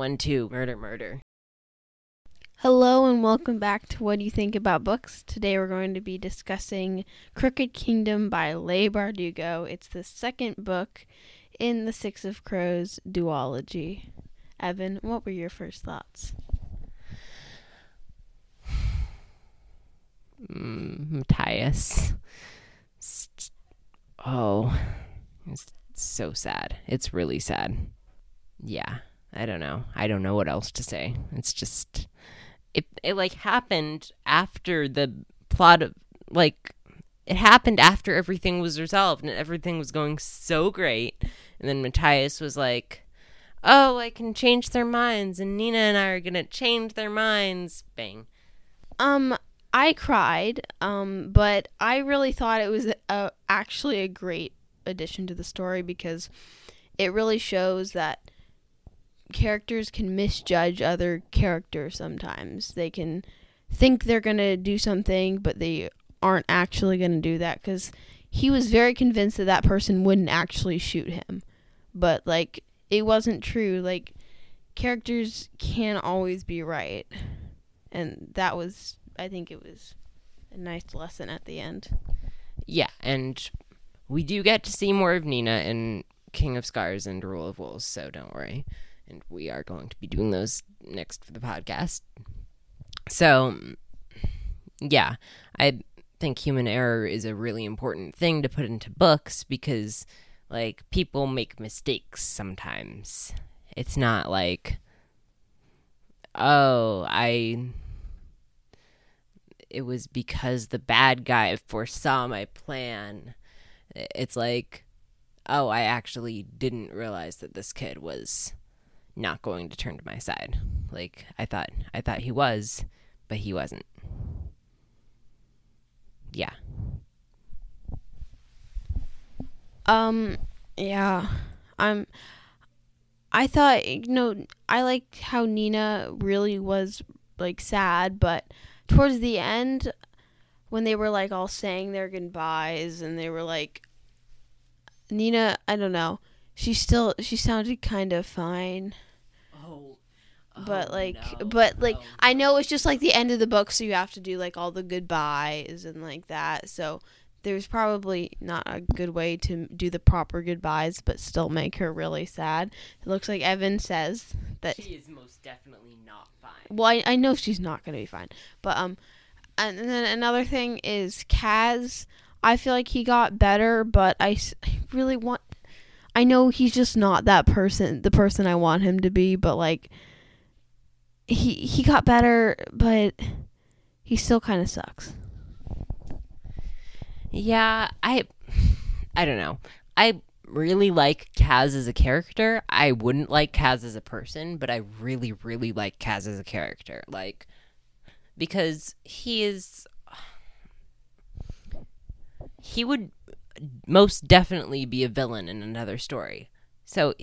1, 2, murder, murder. Hello and welcome back to What Do You Think About Books. Today we're going to be discussing Crooked Kingdom by Leigh Bardugo. It's the second book in the Six of Crows duology. Evan, what were your first thoughts? Matthias. Oh, it's so sad. It's really sad. Yeah, I don't know. I don't know what else to say. It's just... It like happened after the plot of, like, it happened after everything was resolved and everything was going so great. And then Matthias was like, oh, I can change their minds and Nina and I are going to change their minds. Bang. I cried, but I really thought it was actually a great addition to the story because it really shows that characters can misjudge other characters sometimes. They can think they're going to do something, but they aren't actually going to do that because he was very convinced that that person wouldn't actually shoot him. But, like, it wasn't true. Like, characters can't always be right. And that was, I think it was a nice lesson at the end. Yeah, and we do get to see more of Nina in King of Scars and Rule of Wolves, so don't worry. And we are going to be doing those next for the podcast. So, yeah, I think human error is a really important thing to put into books because, like, people make mistakes sometimes. It's not like, oh, it was because the bad guy foresaw my plan. It's like, oh, I actually didn't realize that this kid was not going to turn to my side. Like, I thought he was, but he wasn't. Yeah. Yeah. I thought, you know, I liked how Nina really was, like, sad, but towards the end, when they were, like, all saying their goodbyes, and they were, like, Nina, I don't know, she sounded kind of fine. But I know it's just, like, the end of the book, so you have to do, like, all the goodbyes and, like, that. So there's probably not a good way to do the proper goodbyes, but still make her really sad. It looks like Evan says that... She is most definitely not fine. Well, I know she's not going to be fine. But, and then another thing is Kaz. I feel like he got better, but I really want... I know he's just not that person, the person I want him to be, but, like... He got better, but he still kind of sucks. Yeah, I don't know. I really like Kaz as a character. I wouldn't like Kaz as a person, but I really, really like Kaz as a character. Like, because he is... He would most definitely be a villain in another story. So,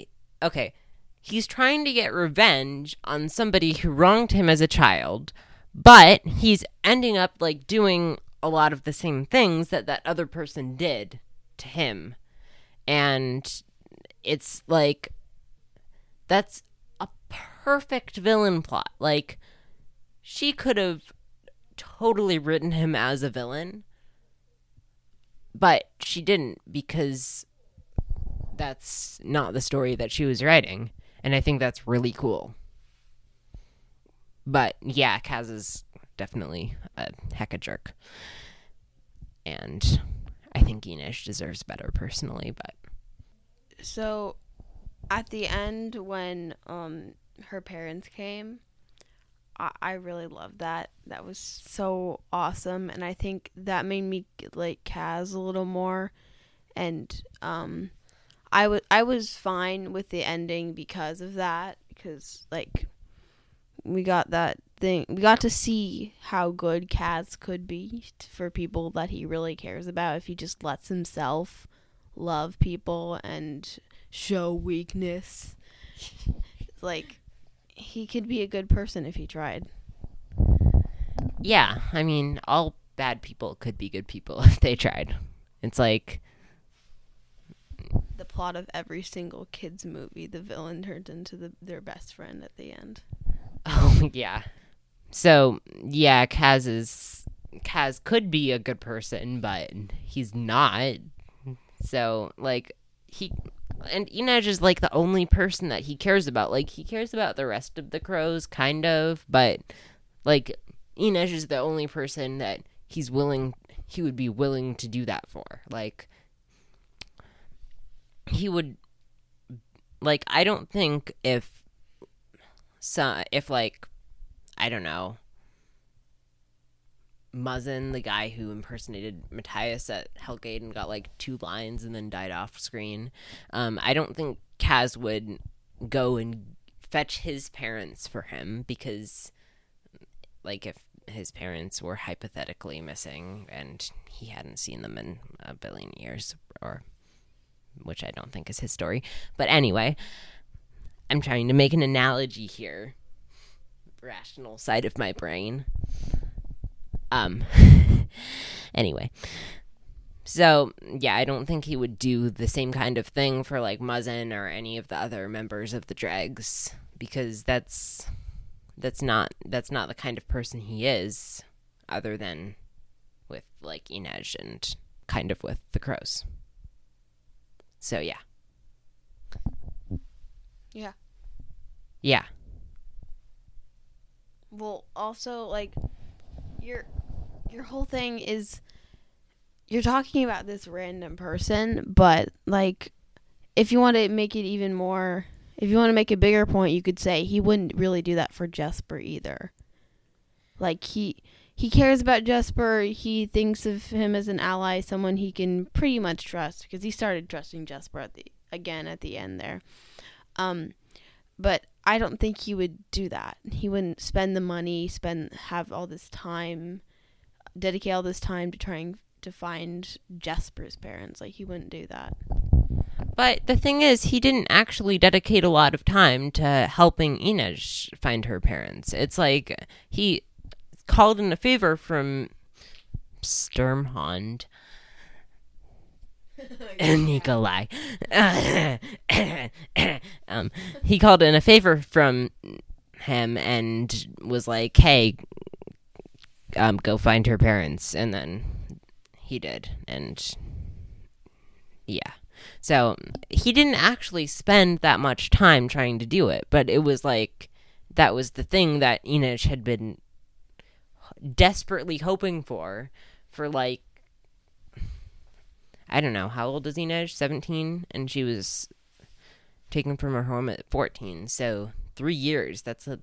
okay... He's trying to get revenge on somebody who wronged him as a child, but he's ending up, like, doing a lot of the same things that other person did to him. And it's, like, that's a perfect villain plot. Like, she could have totally written him as a villain, but she didn't because that's not the story that she was writing. And I think that's really cool. But, yeah, Kaz is definitely a heck of a jerk. And I think Inej deserves better personally, but... So, at the end, when her parents came, I really loved that. That was so awesome. And I think that made me like Kaz a little more. And, I was fine with the ending because of that, because, like, we got that thing, we got to see how good Kaz could be for people that he really cares about if he just lets himself love people and show weakness. Like, he could be a good person if he tried. Yeah, I mean, all bad people could be good people if they tried. It's like... plot of every single kids movie, the villain turns into their best friend at the end. Oh, yeah. So, yeah, Kaz could be a good person, but he's not. So, like, and Inej is, like, the only person that he cares about. Like, he cares about the rest of the crows, kind of, but, like, Inej is the only person that he would be willing to do that for. Like, he would, like, I don't think if, like, I don't know, Muzzin, the guy who impersonated Matthias at Hellgate and got like 2 lines and then died off screen, I don't think Kaz would go and fetch his parents for him, because like if his parents were hypothetically missing and he hadn't seen them in a billion years, or which I don't think is his story, but anyway, I'm trying to make an analogy here, rational side of my brain. Anyway, so yeah, I don't think he would do the same kind of thing for like Muzzin or any of the other members of the Dregs, because that's not the kind of person he is, other than with like Inej and kind of with the crows. So yeah. Well, also like. Your whole thing is you're talking about this random person, but like if you want to make a bigger point, you could say he wouldn't really do that for Jesper either. Like he cares about Jesper, he thinks of him as an ally, someone he can pretty much trust, because he started trusting Jesper at the end there. But I don't think he would do that. He wouldn't spend the money, have all this time, dedicate all this time to trying to find Jesper's parents. Like, he wouldn't do that. But the thing is, he didn't actually dedicate a lot of time to helping Inej find her parents. It's like he called in a favor from Sturmhond Nikolai. He called in a favor from him and was like, hey, go find her parents. And then he did. And yeah. So he didn't actually spend that much time trying to do it, but it was like that was the thing that Inej had been desperately hoping for like, I don't know, how old is Inej? 17? And she was taken from her home at 14. So 3 years, that's a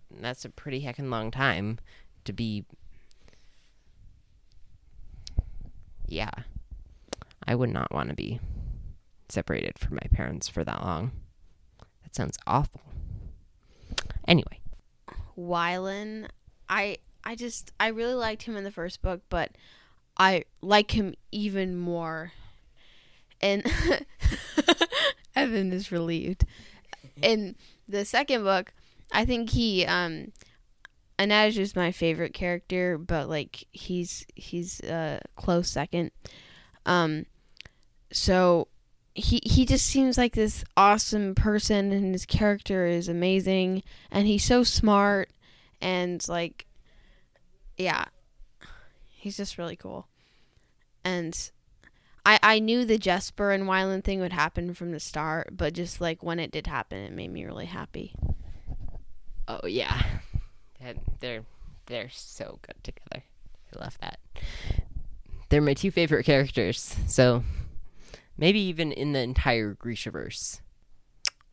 pretty heckin' long time to be... Yeah. I would not want to be separated from my parents for that long. That sounds awful. Anyway. Wylan, I really liked him in the first book, but I like him even more. And Evan is relieved. In the second book, I think he, Inej is my favorite character, but like he's a close second. So he just seems like this awesome person, and his character is amazing, and he's so smart, and like, yeah, he's just really cool. And I knew the Jesper and Wylan thing would happen from the start, but just, like, when it did happen, it made me really happy. Oh, yeah. They're so good together. I love that. They're my 2 favorite characters, so maybe even in the entire Grishaverse.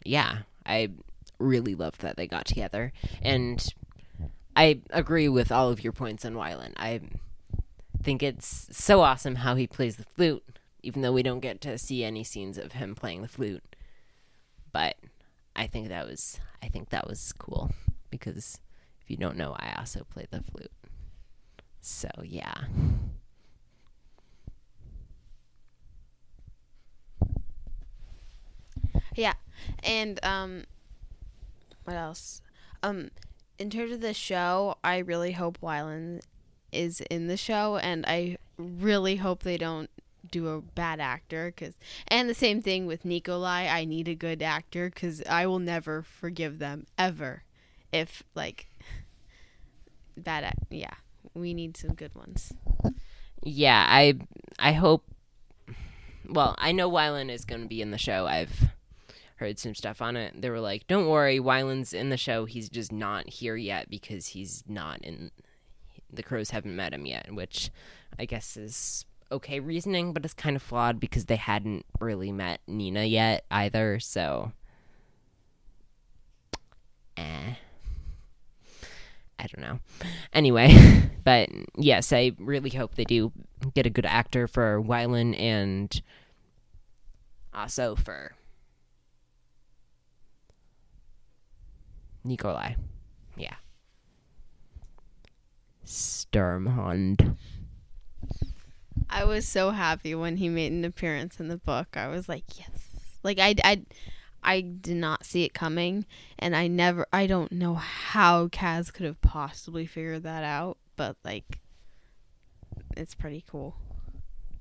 Yeah, I really loved that they got together, and I agree with all of your points on Wylan. I think it's so awesome how he plays the flute, even though we don't get to see any scenes of him playing the flute. But I think that was cool, because if you don't know, I also play the flute. So yeah. Yeah. And what else? In terms of the show, I really hope Wylan is in the show, and I really hope they don't do a bad actor, cause, and the same thing with Nikolai. I need a good actor because I will never forgive them ever if like bad act. Yeah, we need some good ones. Yeah, I hope. Well, I know Wylan is going to be in the show. I've heard some stuff on it. They were like, "Don't worry, Wylan's in the show. He's just not here yet because he's not in. The Crows haven't met him yet," which I guess is okay reasoning, but it's kind of flawed because they hadn't really met Nina yet either. So, I don't know. Anyway, but yes, I really hope they do get a good actor for Wylan and also for Nikolai. Yeah. Sturmhond. I was so happy when he made an appearance in the book. I was like, yes. Like, I did not see it coming, and I don't know how Kaz could have possibly figured that out, but, like, it's pretty cool.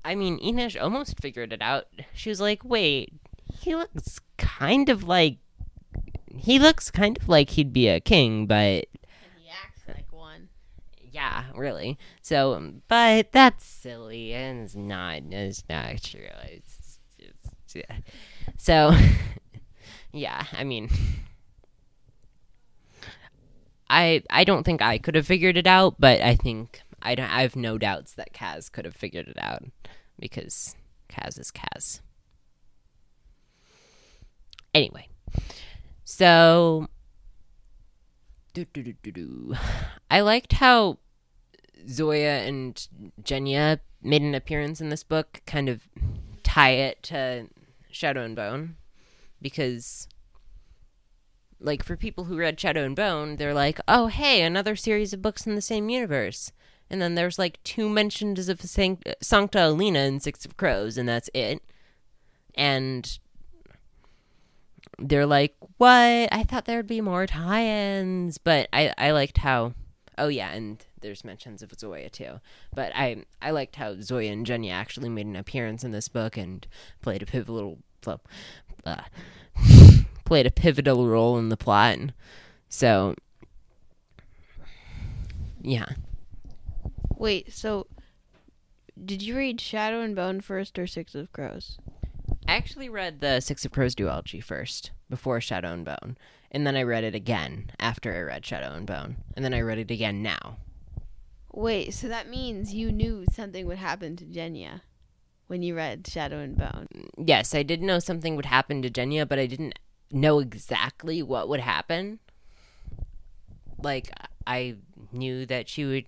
I mean, Inej almost figured it out. She was like, wait, he looks kind of like he'd be a king, but... And he acts like one. Yeah, really. So, but that's silly, and it's not true. It's just, yeah. So... Yeah, I mean, I don't think I could have figured it out, but I think I have no doubts that Kaz could have figured it out because Kaz is Kaz. Anyway, so I liked how Zoya and Genya made an appearance in this book, kind of tie it to Shadow and Bone. Because, like, for people who read Shadow and Bone, they're like, oh, hey, another series of books in the same universe. And then there's, like, two mentions of Sancta Alina in Six of Crows, and that's it. And they're like, what? I thought there would be more tie-ins. But I liked how... Oh, yeah, and there's mentions of Zoya, too. But I liked how Zoya and Genya actually made an appearance in this book and played a pivotal... played a pivotal role in the plot. So, yeah. Wait, so did you read Shadow and Bone first or Six of Crows? I actually read the Six of Crows duology first, before Shadow and Bone. And then I read it again after I read Shadow and Bone. And then I read it again now. Wait, so that means you knew something would happen to Genya. When you read Shadow and Bone. Yes, I did know something would happen to Genya, but I didn't know exactly what would happen. Like, I knew that she would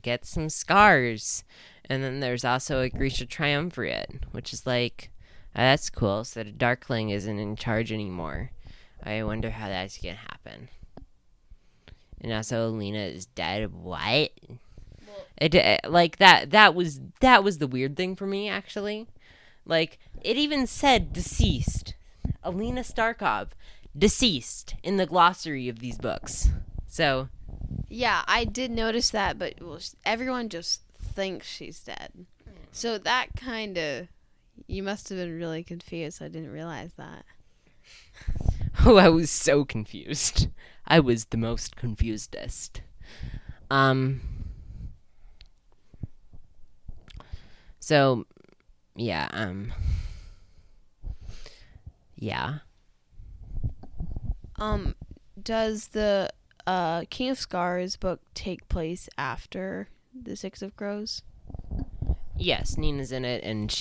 get some scars. And then there's also a Grisha Triumvirate, which is like, oh, that's cool. So the Darkling isn't in charge anymore. I wonder how that's going to happen. And also Alina is dead. What? That was the weird thing for me, actually. Like, it even said deceased. Alina Starkov, deceased, in the glossary of these books. So. Yeah, I did notice that, but everyone just thinks she's dead. So that kind of, you must have been really confused. I didn't realize that. Oh, I was so confused. I was the most confusedest. So, yeah, yeah. Does the King of Scars book take place after the Six of Crows? Yes, Nina's in it, and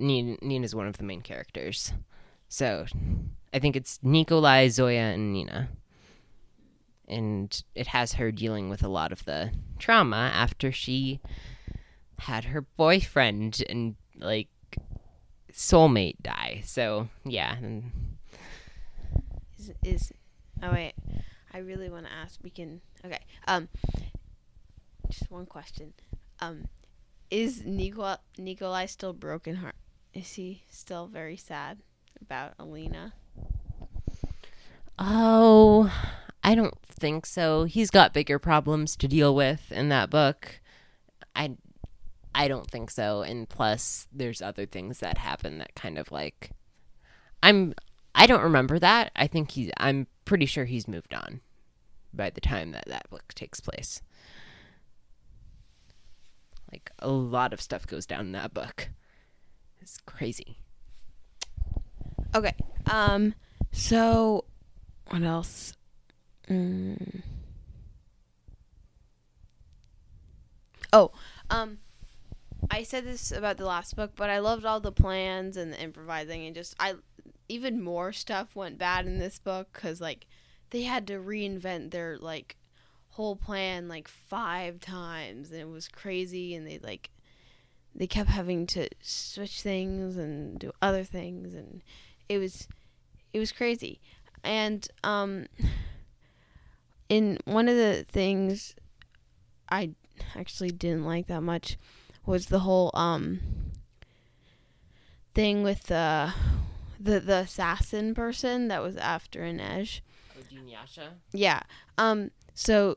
Nina's one of the main characters. So, I think it's Nikolai, Zoya, and Nina. And it has her dealing with a lot of the trauma after she... had her boyfriend and, like, soulmate die. So, yeah. Oh, wait. I really want to ask. We can... Okay. Just one question. Is Nikolai still broken heart? Is he still very sad about Alina? Oh, I don't think so. He's got bigger problems to deal with in that book. I don't think so. And plus, there's other things that happen that kind of like, I don't remember that. I think I'm pretty sure he's moved on by the time that book takes place. Like, a lot of stuff goes down in that book. It's crazy. Okay. So, what else? I said this about the last book, but I loved all the plans and the improvising, and even more stuff went bad in this book because, like, they had to reinvent their, like, whole plan, like, 5 times, and it was crazy, and they kept having to switch things and do other things, and it was crazy. And, in one of the things I actually didn't like that much was the whole, thing with, the assassin person that was after Inej. Oh, Dunyasha? Yeah. So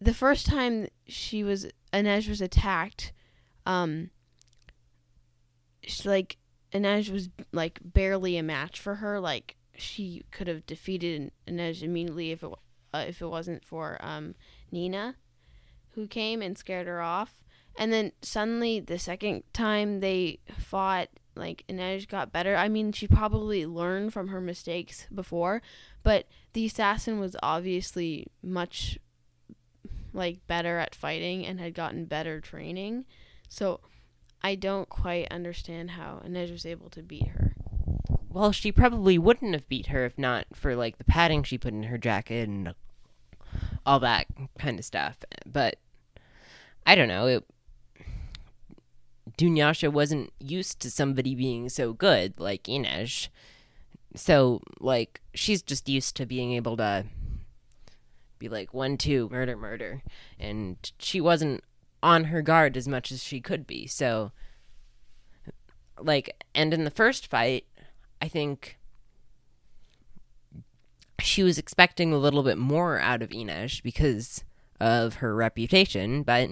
the first time Inej was attacked, Inej was, like, barely a match for her. Like, she could have defeated Inej immediately if it wasn't for, Nina, who came and scared her off. And then suddenly the second time they fought, like, Inej got better. I mean, she probably learned from her mistakes before, but the assassin was obviously much, like, better at fighting and had gotten better training. So I don't quite understand how Inej was able to beat her. Well, she probably wouldn't have beat her if not for, like, the padding she put in her jacket and all that kind of stuff. But I don't know, Dunyasha wasn't used to somebody being so good, like Inej. So, like, she's just used to being able to be like, 1, 2, murder, murder. And she wasn't on her guard as much as she could be. So, like, and in the first fight, I think she was expecting a little bit more out of Inej because of her reputation, but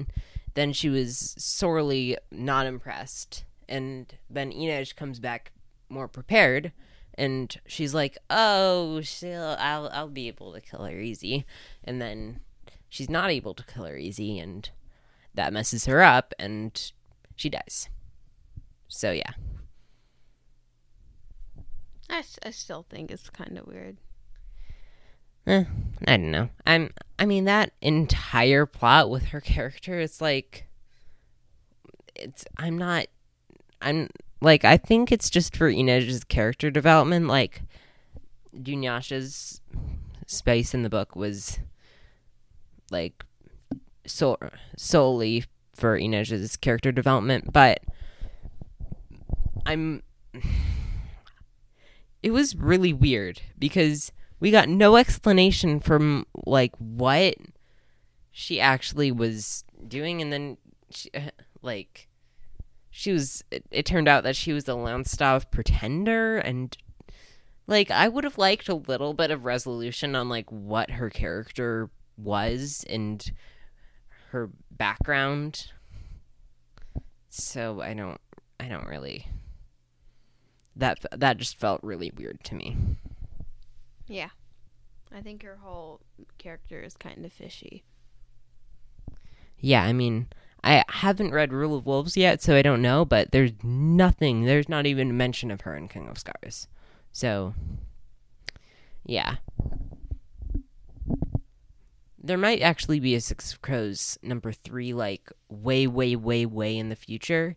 then she was sorely not impressed, and then Inej comes back more prepared, and she's like, "Oh, I'll be able to kill her easy," and then she's not able to kill her easy, and that messes her up, and she dies. So yeah, I still think it's kind of weird. I don't know. I mean, that entire plot with her character, it's like, I think it's just for Inej's character development. Like, Dunyasha's space in the book was, like, solely for Inej's character development, but it was really weird because we got no explanation from, like, what she actually was doing, and then, it turned out that she was a Lansdorf pretender, and, like, I would have liked a little bit of resolution on, like, what her character was and her background. So I don't really, that just felt really weird to me. Yeah. I think her whole character is kind of fishy. Yeah, I mean, I haven't read Rule of Wolves yet, so I don't know, but there's not even a mention of her in King of Scars. So, yeah. There might actually be a Six of Crows number 3, like, way, way, way, way in the future.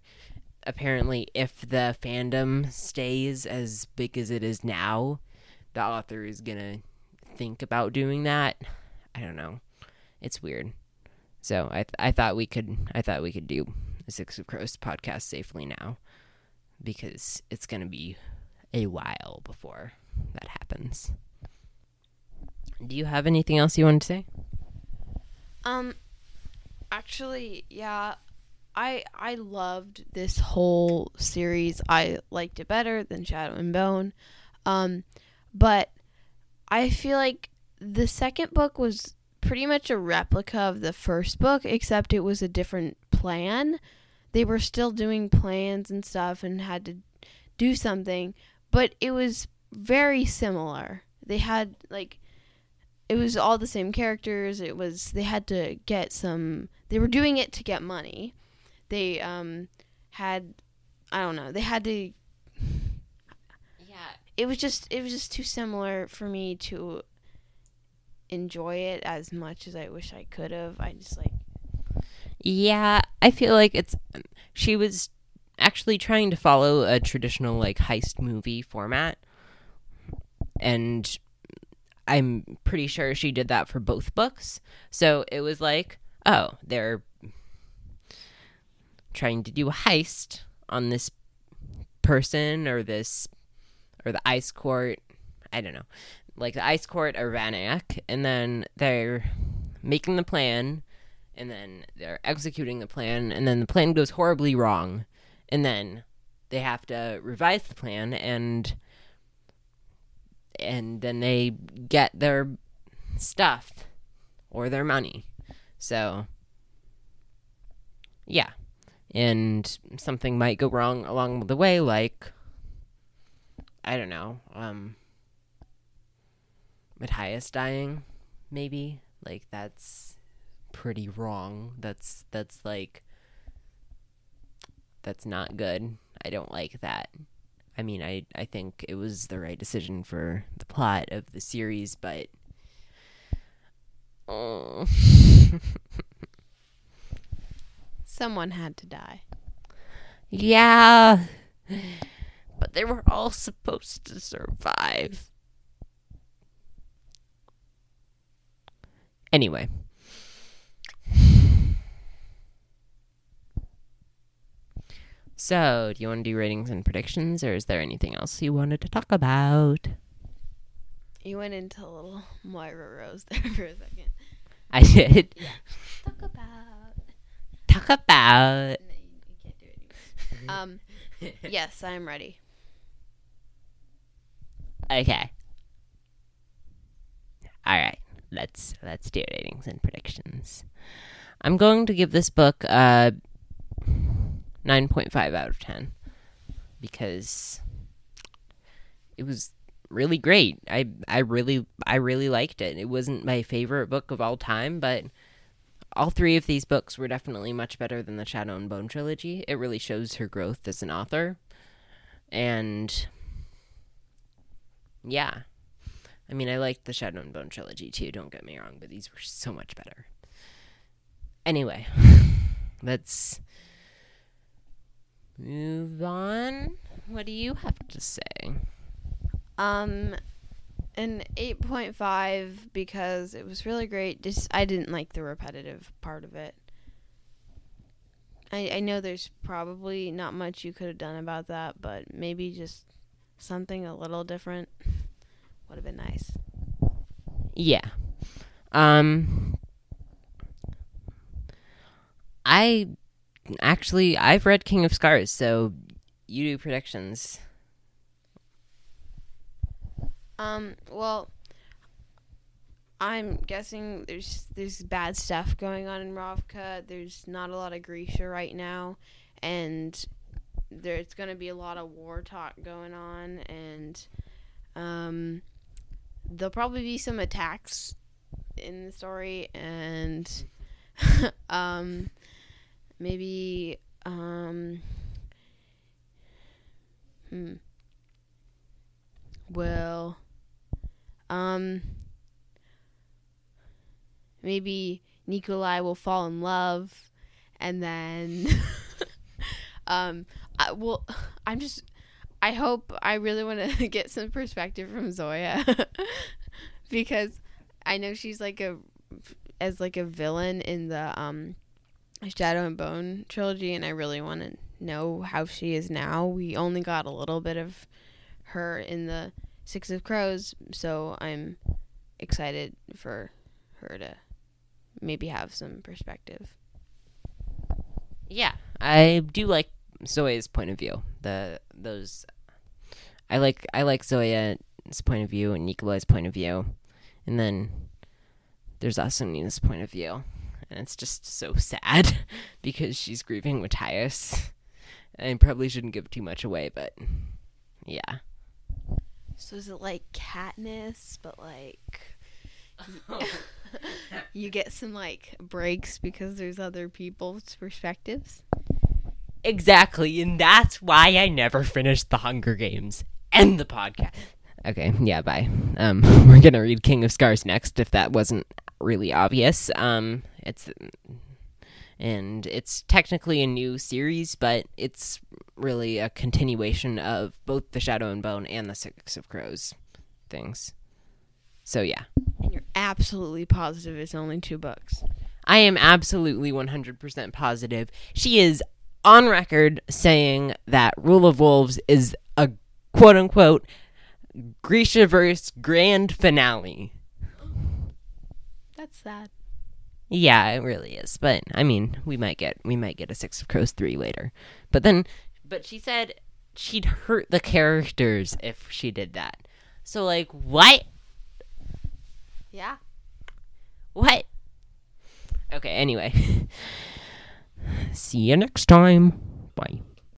Apparently, if the fandom stays as big as it is now, the author is gonna think about doing that. I don't know. It's weird. So I thought we could do a Six of Crows podcast safely now, because it's gonna be a while before that happens. Do you have anything else you want to say? Actually, yeah. I loved this whole series. I liked it better than Shadow and Bone. But I feel like the second book was pretty much a replica of the first book, except it was a different plan. They were still doing plans and stuff and had to do something, but it was very similar. They had, like, it was all the same characters. It was, they had to get some, they were doing it to get money. They had, I don't know, they had to, yeah. It was just too similar for me to enjoy it as much as I wish I could have. I just, like, yeah, I feel like it's, she was actually trying to follow a traditional, like, heist movie format, and I'm pretty sure she did that for both books, so it was like, oh, they're trying to do a heist on this person or the Ice Court, I don't know, like the Ice Court or Vanak, and then they're making the plan, and then they're executing the plan, and then the plan goes horribly wrong, and then they have to revise the plan, and then they get their stuff or their money. So, yeah. And something might go wrong along the way, like, I don't know, Matthias dying, maybe? Like, that's pretty wrong. That's like, that's not good. I don't like that. I mean, I think it was the right decision for the plot of the series, but oh. Someone had to die. Yeah. But they were all supposed to survive. Anyway. So, do you want to do ratings and predictions, or is there anything else you wanted to talk about? You went into a little Moira Rose there for a second. I did. Yeah. Talk about. No, you can't do it. Yes, I am ready. Okay. All right. Let's do ratings and predictions. I'm going to give this book 9.5 out of 10 because it was really great. I really liked it. It wasn't my favorite book of all time, but all three of these books were definitely much better than the Shadow and Bone trilogy. It really shows her growth as an author. And yeah, I mean, I liked the Shadow and Bone trilogy too, don't get me wrong, but these were so much better. Anyway, let's move on. What do you have to say? An 8.5 because it was really great. Just I didn't like the repetitive part of it. I know there's probably not much you could have done about that, but maybe just something a little different would have been nice. Yeah. Actually, I've read King of Scars, so you do predictions. Well, I'm guessing there's bad stuff going on in Ravka. There's not a lot of Grisha right now, and there's going to be a lot of war talk going on, and there'll probably be some attacks in the story, and maybe, well, maybe Nikolai will fall in love, and then, I hope, I really want to get some perspective from Zoya, because I know she's, like, a villain in the, Shadow and Bone trilogy, and I really want to know how she is now. We only got a little bit of her in the Six of Crows, so I'm excited for her to maybe have some perspective. Yeah, I do like Zoya's point of view. I like Zoya's point of view and Nikolai's point of view, and then there's also Nina's point of view. And it's just so sad because she's grieving Matthias. I probably shouldn't give too much away, but yeah. So is it like Katniss, but like you get some like breaks because there's other people's perspectives? Exactly, and that's why I never finished The Hunger Games and the podcast. Okay, yeah, bye. We're gonna read King of Scars next, if that wasn't really obvious. It's technically a new series, but it's really a continuation of both the Shadow and Bone and the Six of Crows things. So, yeah. And you're absolutely positive it's only 2 books. I am absolutely 100% positive. She is on record saying that Rule of Wolves is a quote-unquote Grishaverse grand finale. That's sad. Yeah, it really is. But I mean, we might get a Six of Crows 3 later. But she said she'd hurt the characters if she did that. So like, what? Yeah. What? Okay. Anyway. See you next time. Bye.